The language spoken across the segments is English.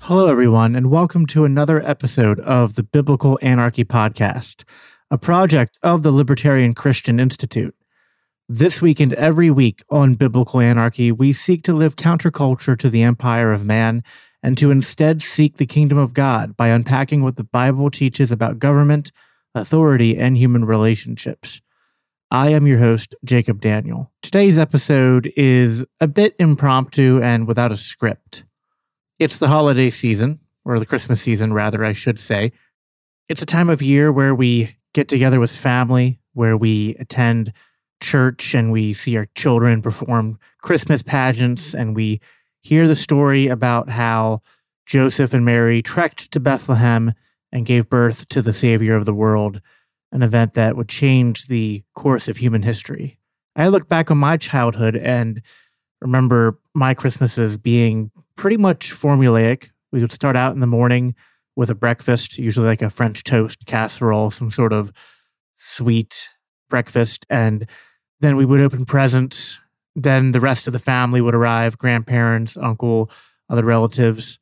Hello, everyone, and welcome to another episode of the Biblical Anarchy Podcast, a project of the Libertarian Christian Institute. This week and every week on Biblical Anarchy, we seek to live counterculture to the empire of man and to instead seek the kingdom of God by unpacking what the Bible teaches about government, authority, and human relationships. I am your host, Jacob Daniel. Today's episode is a bit impromptu and without a script. It's the holiday season, or the Christmas season, rather, I should say. It's a time of year where we get together with family, where we attend church and we see our children perform Christmas pageants, and we hear the story about how Joseph and Mary trekked to Bethlehem and gave birth to the Savior of the world, an event that would change the course of human history. I look back on my childhood and remember my Christmases being pretty much formulaic. We would start out in the morning with a breakfast, usually like a French toast, casserole, some sort of sweet breakfast, and then we would open presents. Then the rest of the family would arrive, grandparents, uncle, other relatives,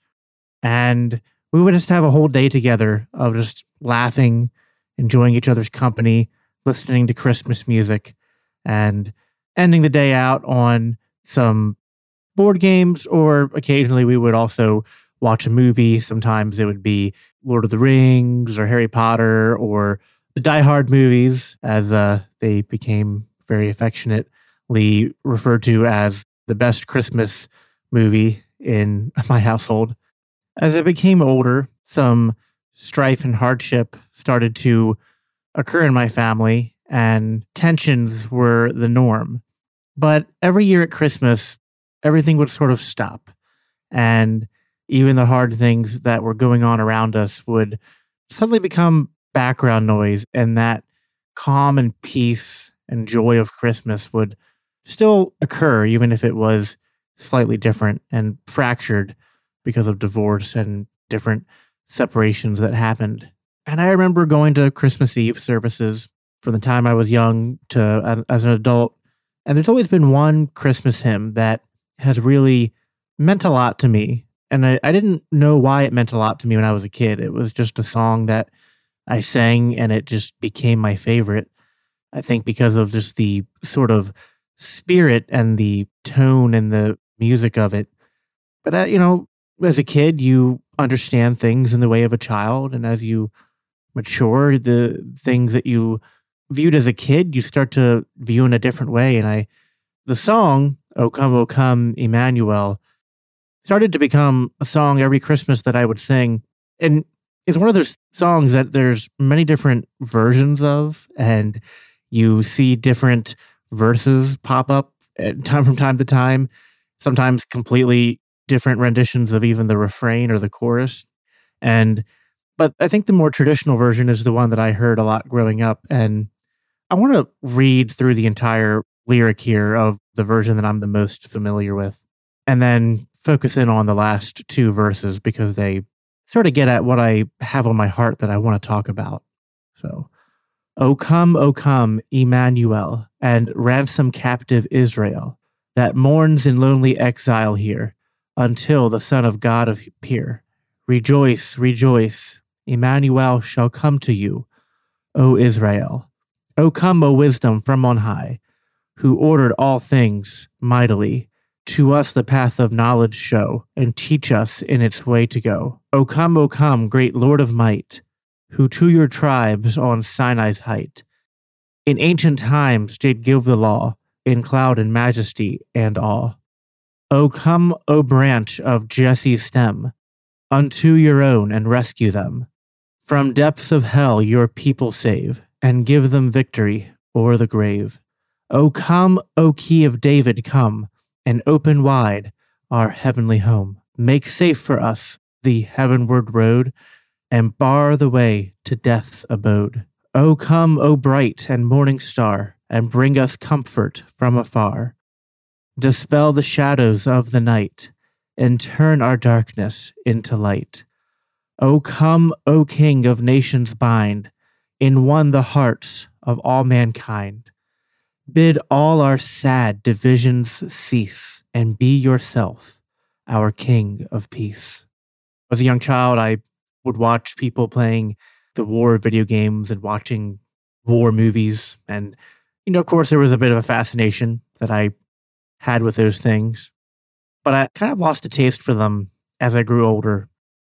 and we would just have a whole day together of just laughing, enjoying each other's company, listening to Christmas music, and ending the day out on some board games, or occasionally we would also watch a movie. Sometimes it would be Lord of the Rings or Harry Potter or the Die Hard movies, as they became very affectionately referred to as the best Christmas movie in my household. As I became older, some strife and hardship started to occur in my family, and tensions were the norm. But every year at Christmas, everything would sort of stop, and even the hard things that were going on around us would suddenly become background noise, and that calm and peace and joy of Christmas would still occur, even if it was slightly different and fractured because of divorce and different separations that happened. And I remember going to Christmas Eve services from the time I was young to as an adult, and there's always been one Christmas hymn that has really meant a lot to me. And I didn't know why it meant a lot to me when I was a kid. It was just a song that I sang, and it just became my favorite, I think, because of just the sort of spirit and the tone and the music of it. But, as a kid, you understand things in the way of a child. And as you mature, the things that you viewed as a kid, you start to view in a different way. And the song, O Come, Emmanuel, started to become a song every Christmas that I would sing. And it's one of those songs that there's many different versions of, and you see different verses pop up from time to time, sometimes completely different renditions of even the refrain or the chorus. But I think the more traditional version is the one that I heard a lot growing up. And I want to read through the entire lyric here of the version that I'm the most familiar with, and then focus in on the last two verses because they sort of get at what I have on my heart that I want to talk about. So, O come, Emmanuel, and ransom captive Israel that mourns in lonely exile here until the Son of God appear. Rejoice, rejoice, Emmanuel shall come to you, O Israel. O come, O wisdom from on high, who ordered all things mightily, to us the path of knowledge show, and teach us in its way to go. O come, great Lord of might, who to your tribes on Sinai's height, in ancient times did give the law, in cloud and majesty and awe. O come, O branch of Jesse's stem, unto your own and rescue them. From depths of hell your people save, and give them victory o'er the grave. O come, O key of David, come, and open wide our heavenly home. make safe for us the heavenward road, and bar the way to death's abode. O come, O bright and morning star, and bring us comfort from afar. Dispel the shadows of the night, and turn our darkness into light. O come, O King of nations, bind in one the hearts of all mankind. Bid all our sad divisions cease, and be yourself our King of peace. As a young child, I would watch people playing the war video games and watching war movies. And, you know, of course, there was a bit of a fascination that I had with those things. But I kind of lost a taste for them as I grew older.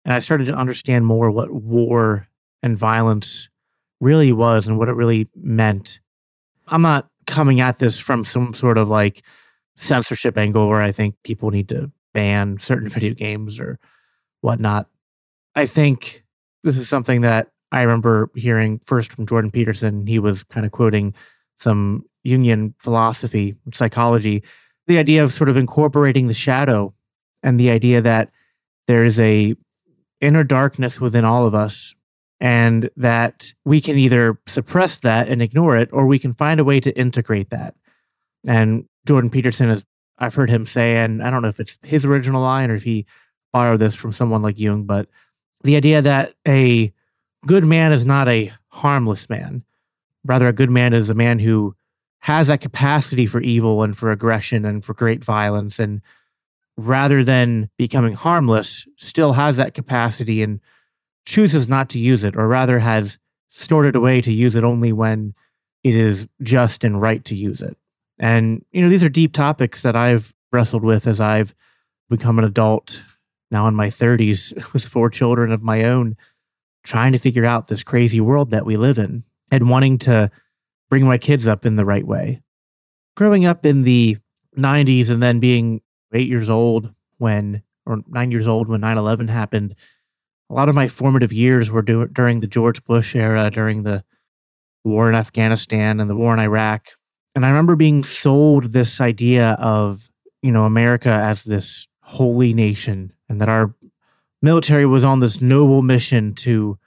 And I started to understand more what war and violence really was and what it really meant. I'm not coming at this from some sort of like censorship angle where I think people need to ban certain video games or whatnot. I think this is something that I remember hearing first from Jordan Peterson. He was kind of quoting some Jungian philosophy, psychology, the idea of sort of incorporating the shadow and the idea that there is a inner darkness within all of us, and that we can either suppress that and ignore it, or we can find a way to integrate that. And Jordan Peterson, is, I've heard him say, and I don't know if it's his original line or if he borrowed this from someone like Jung, but the idea that a good man is not a harmless man. Rather, a good man is a man who has that capacity for evil and for aggression and for great violence, and rather than becoming harmless, still has that capacity and chooses not to use it, or rather has stored it away to use it only when it is just and right to use it. And, you know, these are deep topics that I've wrestled with as I've become an adult, now in my 30s, with 4 children of my own, trying to figure out this crazy world that we live in and wanting to bring my kids up in the right way. Growing up in the 90s and then being 9 years old when 9/11 happened, a lot of my formative years were during the George Bush era, during the war in Afghanistan and the war in Iraq. And I remember being sold this idea of, you know, America as this holy nation and that our military was on this noble mission to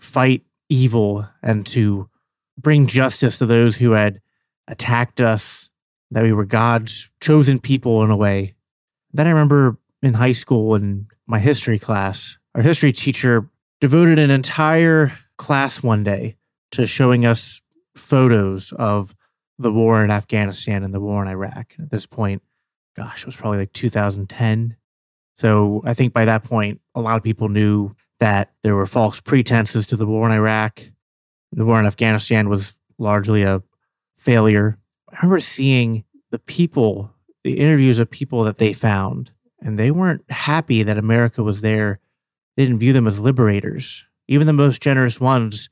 fight evil and to bring justice to those who had attacked us, that we were God's chosen people in a way. Then I remember in high school in my history class, our history teacher devoted an entire class one day to showing us photos of the war in Afghanistan and the war in Iraq. At this point, gosh, it was probably like 2010. So I think by that point, a lot of people knew that there were false pretenses to the war in Iraq. The war in Afghanistan was largely a failure. I remember seeing the people, the interviews of people that they found, and they weren't happy that America was there. They didn't view them as liberators. Even the most generous ones,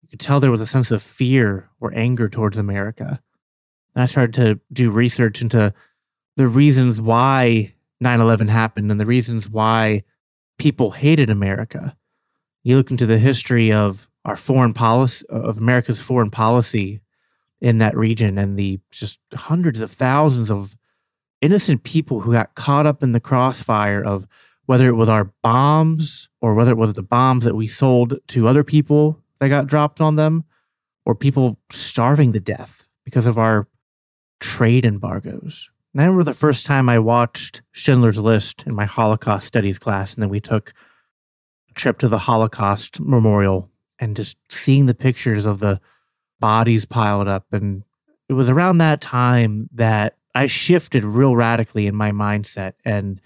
you could tell there was a sense of fear or anger towards America. And I started to do research into the reasons why 9/11 happened and the reasons why people hated America. You look into the history of our foreign policy, of America's foreign policy in that region, and the just hundreds of thousands of innocent people who got caught up in the crossfire of whether it was our bombs or whether it was the bombs that we sold to other people that got dropped on them, or people starving to death because of our trade embargoes. And I remember the first time I watched Schindler's List in my Holocaust studies class, and then we took a trip to the Holocaust Memorial, and just seeing the pictures of the bodies piled up. And it was around that time that I shifted real radically in my mindset and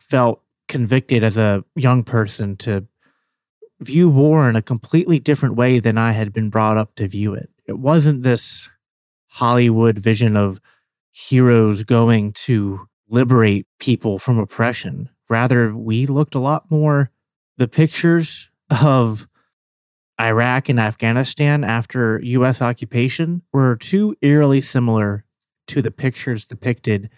felt convicted as a young person to view war in a completely different way than I had been brought up to view it. It wasn't this Hollywood vision of heroes going to liberate people from oppression. Rather, we looked a lot more the pictures of Iraq and Afghanistan after U.S. occupation were too eerily similar to the pictures depicted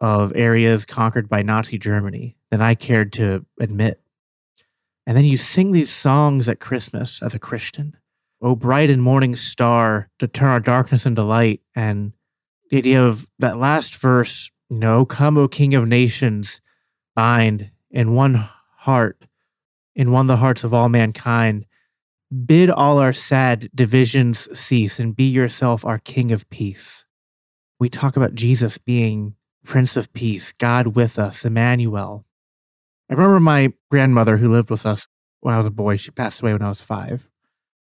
of areas conquered by Nazi Germany than I cared to admit. And then you sing these songs at Christmas as a Christian. Oh, bright and morning star, to turn our darkness into light. And the idea of that last verse, you know, come, O King of nations, bind and one heart, and won the hearts of all mankind. Bid all our sad divisions cease, and be yourself our King of Peace. We talk about Jesus being Prince of Peace, God with us, Emmanuel. I remember my grandmother who lived with us when I was a boy. She passed away when I was 5.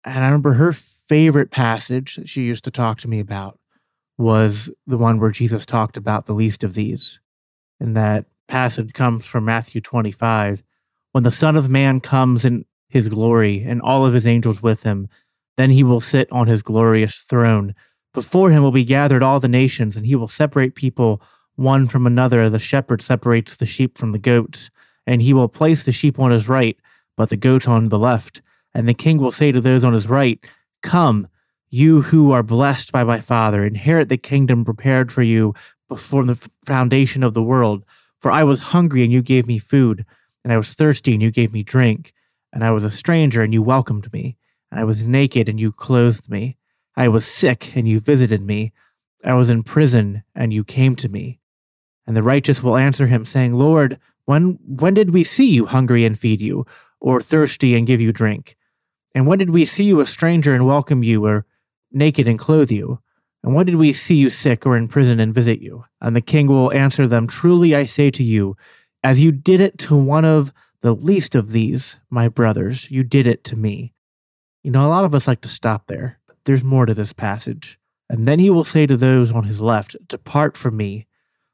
And I remember her favorite passage that she used to talk to me about was the one where Jesus talked about the least of these. And that passage comes from Matthew 25. When the Son of Man comes in his glory and all of his angels with him, then he will sit on his glorious throne. Before him will be gathered all the nations, and he will separate people one from another. The shepherd separates the sheep from the goats, and he will place the sheep on his right, but the goats on the left. And the king will say to those on his right, "Come, you who are blessed by my Father, inherit the kingdom prepared for you before the foundation of the world. For I was hungry, and you gave me food, and I was thirsty, and you gave me drink, and I was a stranger, and you welcomed me, and I was naked, and you clothed me. I was sick, and you visited me. I was in prison, and you came to me." And the righteous will answer him, saying, "Lord, when did we see you hungry and feed you, or thirsty and give you drink? And when did we see you a stranger and welcome you, or naked and clothe you? And when did we see you sick or in prison and visit you?" And the king will answer them, "Truly I say to you, as you did it to one of the least of these, my brothers, you did it to me." You know, a lot of us like to stop there, but there's more to this passage. And then he will say to those on his left, "Depart from me,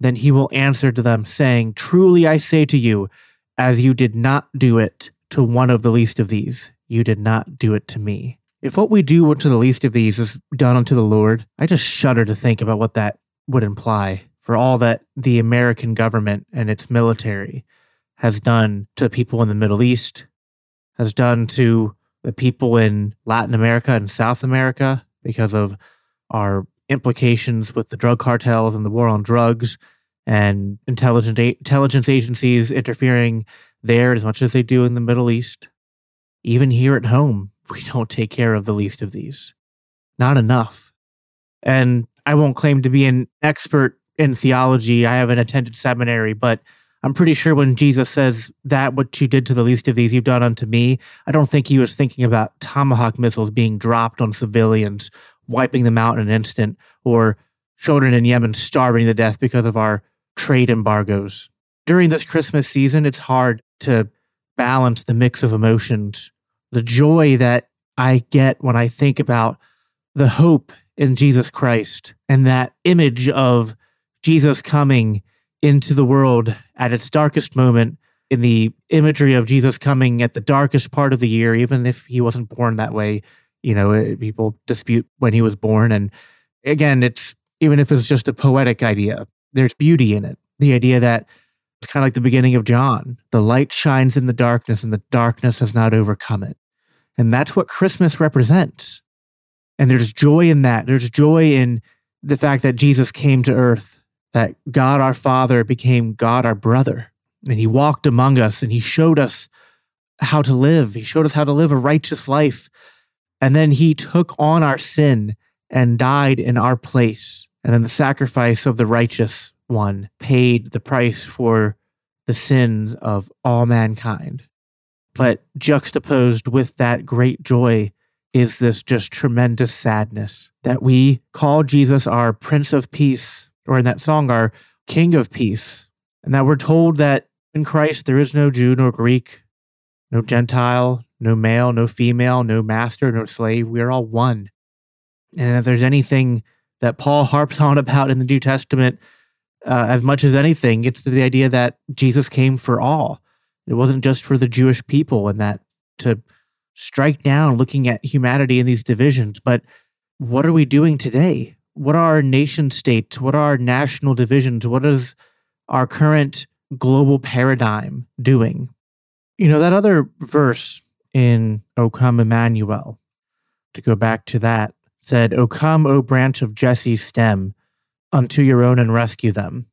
Then he will answer to them, saying, "Truly I say to you, as you did not do it to one of the least of these, you did not do it to me." If what we do to the least of these is done unto the Lord, I just shudder to think about what that would imply for all that the American government and its military has done to people in the Middle East, has done to the people in Latin America and South America because of our implications with the drug cartels and the war on drugs and intelligence agencies interfering there as much as they do in the Middle East. Even here at home, we don't take care of the least of these. Not enough. And I won't claim to be an expert in theology. I haven't attended seminary, but I'm pretty sure when Jesus says that what you did to the least of these, you've done unto me, I don't think he was thinking about Tomahawk missiles being dropped on civilians, wiping them out in an instant, or children in Yemen starving to death because of our trade embargoes. During this Christmas season, it's hard to balance the mix of emotions. The joy that I get when I think about the hope in Jesus Christ and that image of Jesus coming into the world at its darkest moment, in the imagery of Jesus coming at the darkest part of the year, even if he wasn't born that way. You know, people dispute when he was born. And again, it's even if it's just a poetic idea, there's beauty in it. The idea that it's kind of like the beginning of John, the light shines in the darkness and the darkness has not overcome it. And that's what Christmas represents. And there's joy in that. There's joy in the fact that Jesus came to earth, that God our Father became God our brother. And he walked among us and he showed us how to live. He showed us how to live a righteous life. And then he took on our sin and died in our place. And then the sacrifice of the righteous one paid the price for the sin of all mankind. But juxtaposed with that great joy is this just tremendous sadness that we call Jesus our Prince of Peace, or in that song, our King of Peace, and that we're told that in Christ there is no Jew nor Greek, no Gentile, no male, no female, no master, no slave. We are all one. And if there's anything that Paul harps on about in the New Testament, as much as anything, it's the idea that Jesus came for all. It wasn't just for the Jewish people, and that to strike down looking at humanity in these divisions. But what are we doing today? What are our nation states? What are our national divisions? What is our current global paradigm doing? You know, that other verse in O Come Emmanuel, to go back to that, said, "O come, O branch of Jesse's stem, unto your own and rescue them."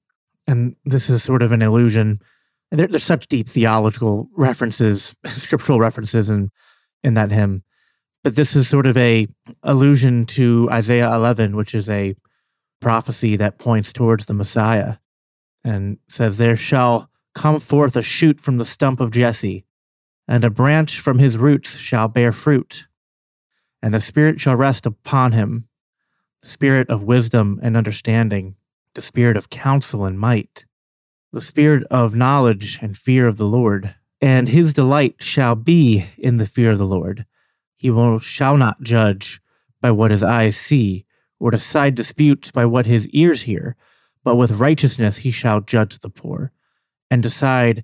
And this is sort of an allusion. There's such deep theological references, scriptural references in that hymn. But this is sort of a allusion to Isaiah 11, which is a prophecy that points towards the Messiah, and says, "There shall come forth a shoot from the stump of Jesse, and a branch from his roots shall bear fruit. And the Spirit shall rest upon him, the Spirit of wisdom and understanding, the Spirit of counsel and might, the Spirit of knowledge and fear of the Lord. And his delight shall be in the fear of the Lord. He shall not judge by what his eyes see, or decide disputes by what his ears hear, but with righteousness he shall judge the poor, and decide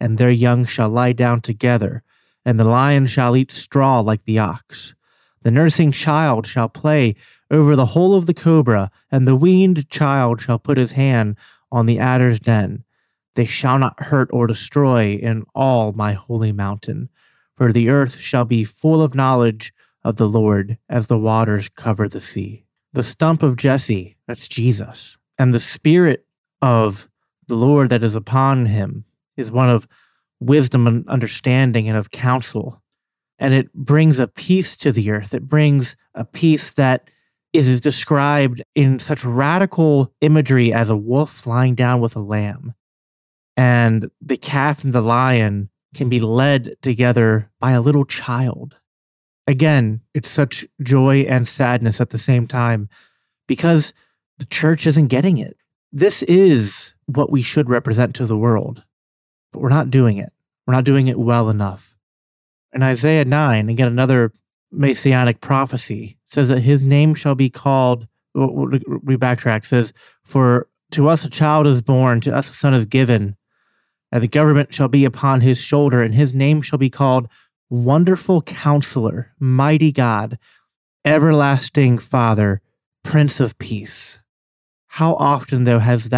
and their young shall lie down together, and the lion shall eat straw like the ox. The nursing child shall play over the hole of the cobra, and the weaned child shall put his hand on the adder's den. They shall not hurt or destroy in all my holy mountain, for the earth shall be full of knowledge of the Lord as the waters cover the sea." The stump of Jesse, that's Jesus, and the Spirit of the Lord that is upon him is one of wisdom and understanding and of counsel. And it brings a peace to the earth. It brings a peace that is described in such radical imagery as a wolf lying down with a lamb. And the calf and the lion can be led together by a little child. Again, it's such joy and sadness at the same time because the church isn't getting it. This is what we should represent to the world, but we're not doing it. We're not doing it well enough. In Isaiah 9, again, another messianic prophecy, says that his name shall be called, we backtrack, says, "For to us a child is born, to us a son is given, and the government shall be upon his shoulder, and his name shall be called Wonderful Counselor, Mighty God, Everlasting Father, Prince of Peace." How often, though, has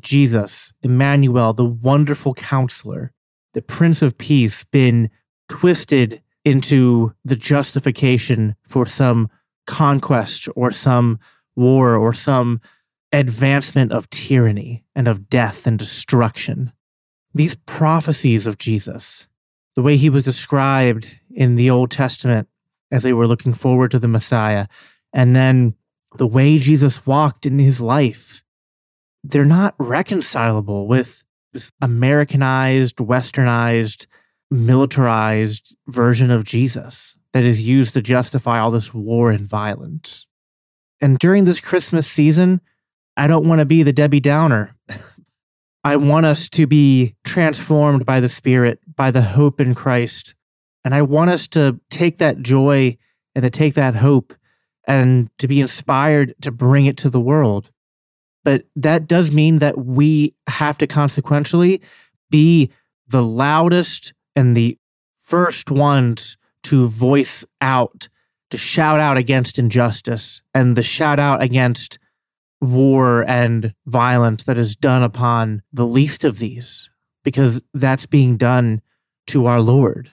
Jesus, Emmanuel, the Wonderful Counselor, the Prince of Peace, been twisted into the justification for some conquest or some war or some advancement of tyranny and of death and destruction? These prophecies of Jesus, the way he was described in the Old Testament as they were looking forward to the Messiah, and then the way Jesus walked in his life, they're not reconcilable with this Americanized, westernized, militarized version of Jesus that is used to justify all this war and violence. And during this Christmas season, I don't want to be the Debbie Downer. I want us to be transformed by the Spirit, by the hope in Christ. And I want us to take that joy and to take that hope and to be inspired to bring it to the world. But that does mean that we have to consequentially be the loudest and the first ones to voice out, to shout out against injustice and the shout out against war and violence that is done upon the least of these, because that's being done to our Lord.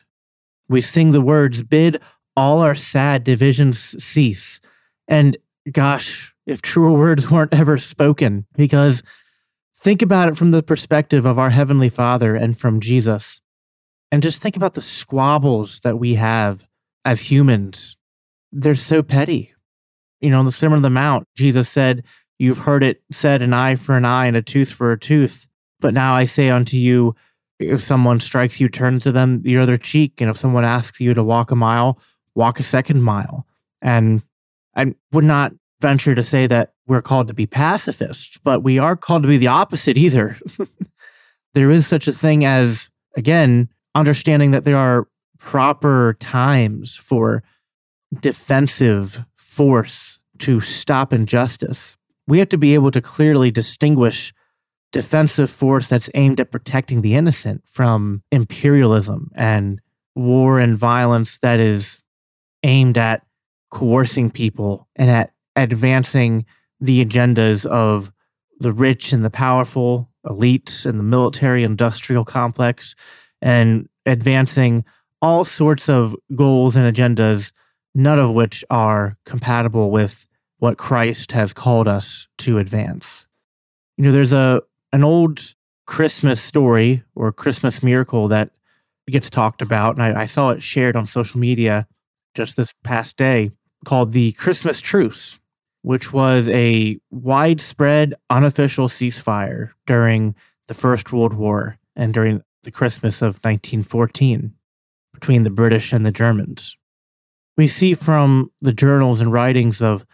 We sing the words, "Bid all our sad divisions cease." And gosh, if truer words weren't ever spoken, because think about it from the perspective of our Heavenly Father and from Jesus. And just think about the squabbles that we have as humans. They're so petty. You know, in the Sermon on the Mount, Jesus said, "You've heard it said, an eye for an eye and a tooth for a tooth. But now I say unto you, if someone strikes you, turn to them the other cheek. And if someone asks you to walk a mile, walk a second mile." And I would not venture to say that we're called to be pacifists, but we are called to be the opposite either. There is such a thing as, again, understanding that there are proper times for defensive force to stop injustice. We have to be able to clearly distinguish defensive force that's aimed at protecting the innocent from imperialism and war and violence that is aimed at coercing people and at advancing the agendas of the rich and the powerful, elites and the military-industrial complex, and advancing all sorts of goals and agendas, none of which are compatible with what Christ has called us to advance. You know, there's an old Christmas story or Christmas miracle that gets talked about, and I saw it shared on social media just this past day, called the Christmas Truce, which was a widespread, unofficial ceasefire during the First World War and during the Christmas of 1914 between the British and the Germans. We see from the journals and writings of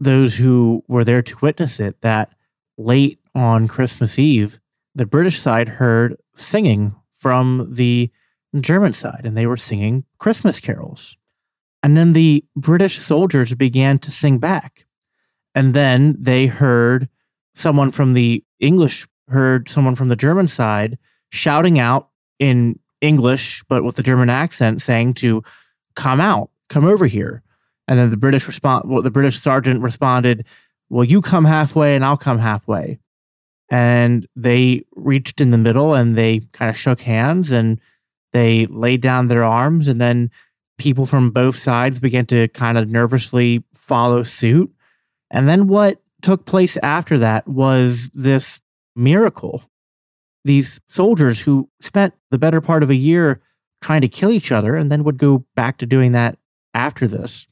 those who were there to witness it that late on Christmas Eve, the British side heard singing from the German side, and they were singing Christmas carols. And then the British soldiers began to sing back. And then they heard someone from the English, heard someone from the German side shouting out in English, but with the German accent, saying to come out, come over here. And then the British sergeant responded, well, you come halfway and I'll come halfway. And they reached in the middle and they kind of shook hands and they laid down their arms, and then people from both sides began to kind of nervously follow suit. And then what took place after that was this miracle. These soldiers who spent the better part of a year trying to kill each other and then would go back to doing that after this,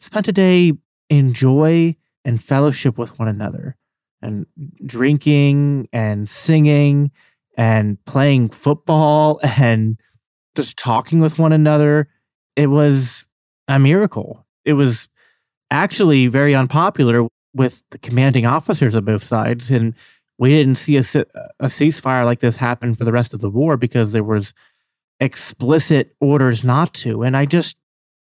spent a day in joy and fellowship with one another and drinking and singing and playing football and just talking with one another. It was a miracle. It was actually very unpopular with the commanding officers of both sides. And we didn't see a ceasefire like this happen for the rest of the war because there was explicit orders not to. And I just,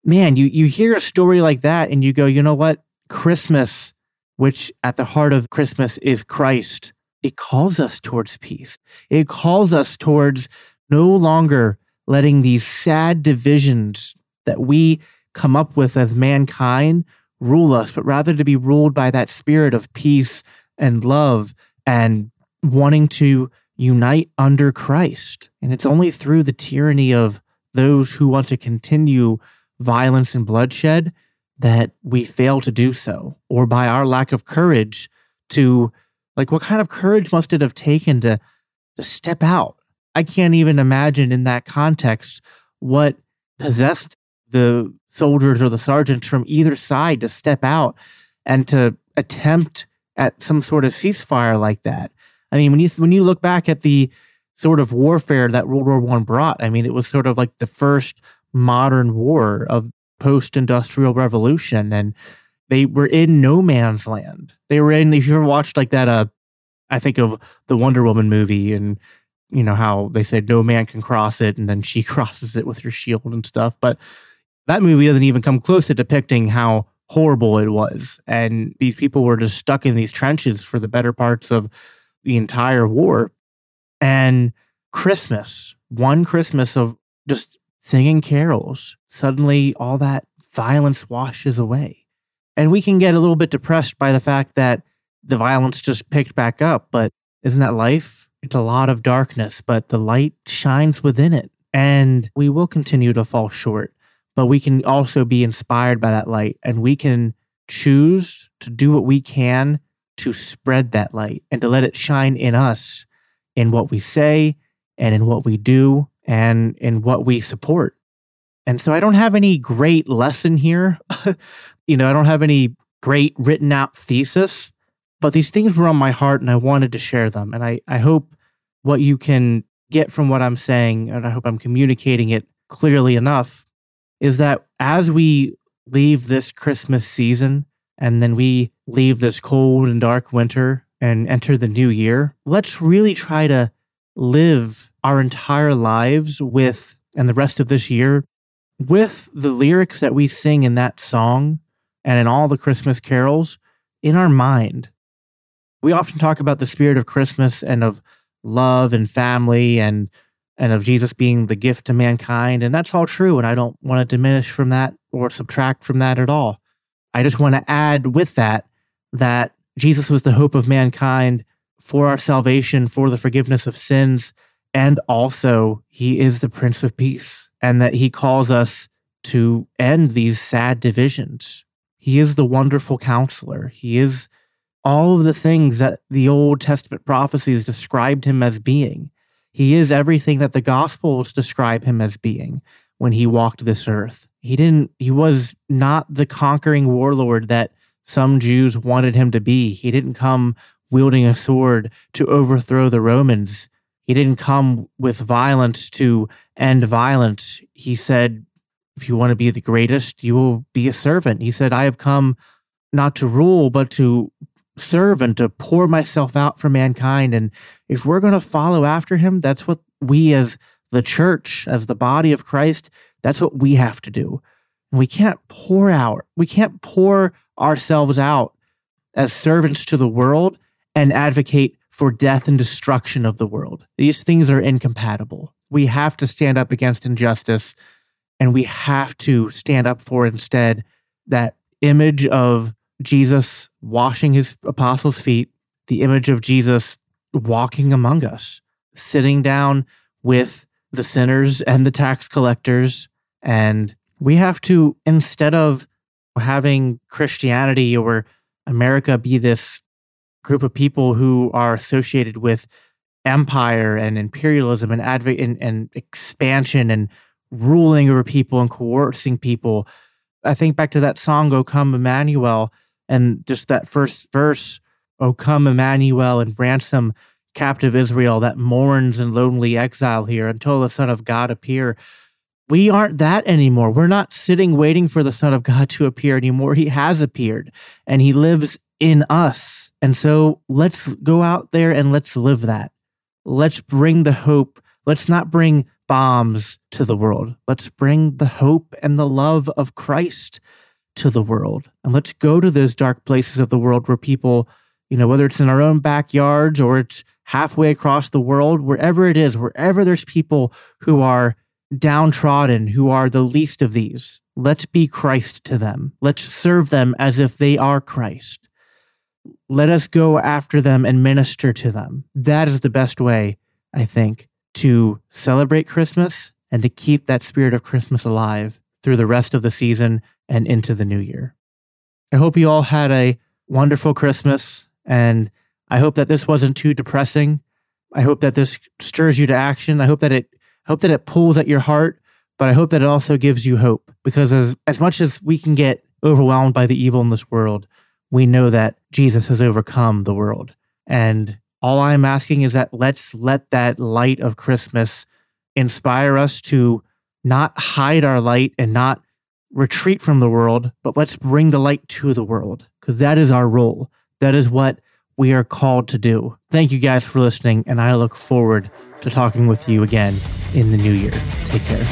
man, you hear a story like that and you go, you know what? Christmas, which at the heart of Christmas is Christ, it calls us towards peace. It calls us towards no longer letting these sad divisions that we come up with as mankind rule us, but rather to be ruled by that spirit of peace and love and wanting to unite under Christ. And it's only through the tyranny of those who want to continue violence and bloodshed that we fail to do so, or by our lack of courage to, like, what kind of courage must it have taken to step out? I can't even imagine in that context what possessed the soldiers or the sergeants from either side to step out and to attempt at some sort of ceasefire like that. I mean, when you look back at the sort of warfare that World War I brought, I mean, it was sort of like the first modern war of post-industrial revolution, and they were in no man's land. They were in, if you ever watched like that, I think of the Wonder Woman movie, and you know how they said no man can cross it, and then she crosses it with her shield and stuff. But that movie doesn't even come close to depicting how horrible it was. And these people were just stuck in these trenches for the better parts of the entire war. And Christmas, one Christmas of just singing carols, suddenly all that violence washes away. And we can get a little bit depressed by the fact that the violence just picked back up, but isn't that life? It's a lot of darkness, but the light shines within it. And we will continue to fall short, but we can also be inspired by that light, and we can choose to do what we can to spread that light and to let it shine in us, in what we say and in what we do, and in what we support. And so I don't have any great lesson here. You know, I don't have any great written out thesis, but these things were on my heart and I wanted to share them. And I hope what you can get from what I'm saying, and I hope I'm communicating it clearly enough, is that as we leave this Christmas season and then we leave this cold and dark winter and enter the new year, let's really try to live our entire lives with and the rest of this year with the lyrics that we sing in that song and in all the Christmas carols in our mind. We often talk about the spirit of Christmas and of love and family and of Jesus being the gift to mankind, and that's all true, and I don't want to diminish from that or subtract from that at all. I just want to add with that that Jesus was the hope of mankind for our salvation, for the forgiveness of sins, and also he is the Prince of Peace, and that he calls us to end these sad divisions. He is the wonderful counselor. He is all of the things that the Old Testament prophecies described him as being. He is everything that the Gospels describe him as being when he walked this earth. He was not the conquering warlord that some Jews wanted him to be. He didn't come wielding a sword to overthrow the Romans. He didn't come with violence to end violence. He said, if you want to be the greatest, you will be a servant. He said, I have come not to rule, but to serve and to pour myself out for mankind. And if we're going to follow after him, that's what we as the church, as the body of Christ, that's what we have to do. And we can't pour ourselves out as servants to the world and advocate for death and destruction of the world. These things are incompatible. We have to stand up against injustice, and we have to stand up for instead that image of Jesus washing his apostles' feet, the image of Jesus walking among us, sitting down with the sinners and the tax collectors. And we have to, instead of having Christianity or America be this group of people who are associated with empire and imperialism and expansion and ruling over people and coercing people. I think back to that song, O Come Emmanuel, and just that first verse, O come Emmanuel and ransom captive Israel that mourns in lonely exile here until the Son of God appear. We aren't that anymore. We're not sitting waiting for the Son of God to appear anymore. He has appeared and he lives in us. And so let's go out there and let's live that. Let's bring the hope. Let's not bring bombs to the world. Let's bring the hope and the love of Christ to the world. And let's go to those dark places of the world where people, whether it's in our own backyards or it's halfway across the world, wherever it is, wherever there's people who are downtrodden, who are the least of these, let's be Christ to them. Let's serve them as if they are Christ. Let us go after them and minister to them. That is the best way, I think, to celebrate Christmas and to keep that spirit of Christmas alive through the rest of the season and into the new year. I hope you all had a wonderful Christmas, and I hope that this wasn't too depressing. I hope that this stirs you to action. I hope that it pulls at your heart, but I hope that it also gives you hope, because as much as we can get overwhelmed by the evil in this world, we know that Jesus has overcome the world. And all I'm asking is that let's let that light of Christmas inspire us to not hide our light and not retreat from the world, but let's bring the light to the world, because that is our role. That is what we are called to do. Thank you guys for listening, and I look forward to talking with you again in the new year. Take care.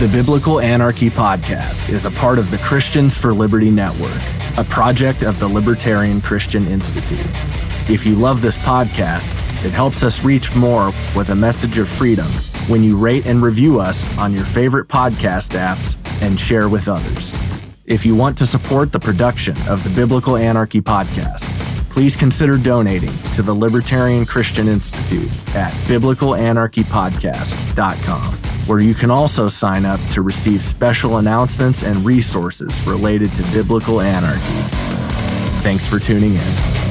The Biblical Anarchy Podcast is a part of the Christians for Liberty Network, a project of the Libertarian Christian Institute. If you love this podcast, it helps us reach more with a message of freedom when you rate and review us on your favorite podcast apps and share with others. If you want to support the production of the Biblical Anarchy Podcast, please consider donating to the Libertarian Christian Institute at biblicalanarchypodcast.com, where you can also sign up to receive special announcements and resources related to biblical anarchy. Thanks for tuning in.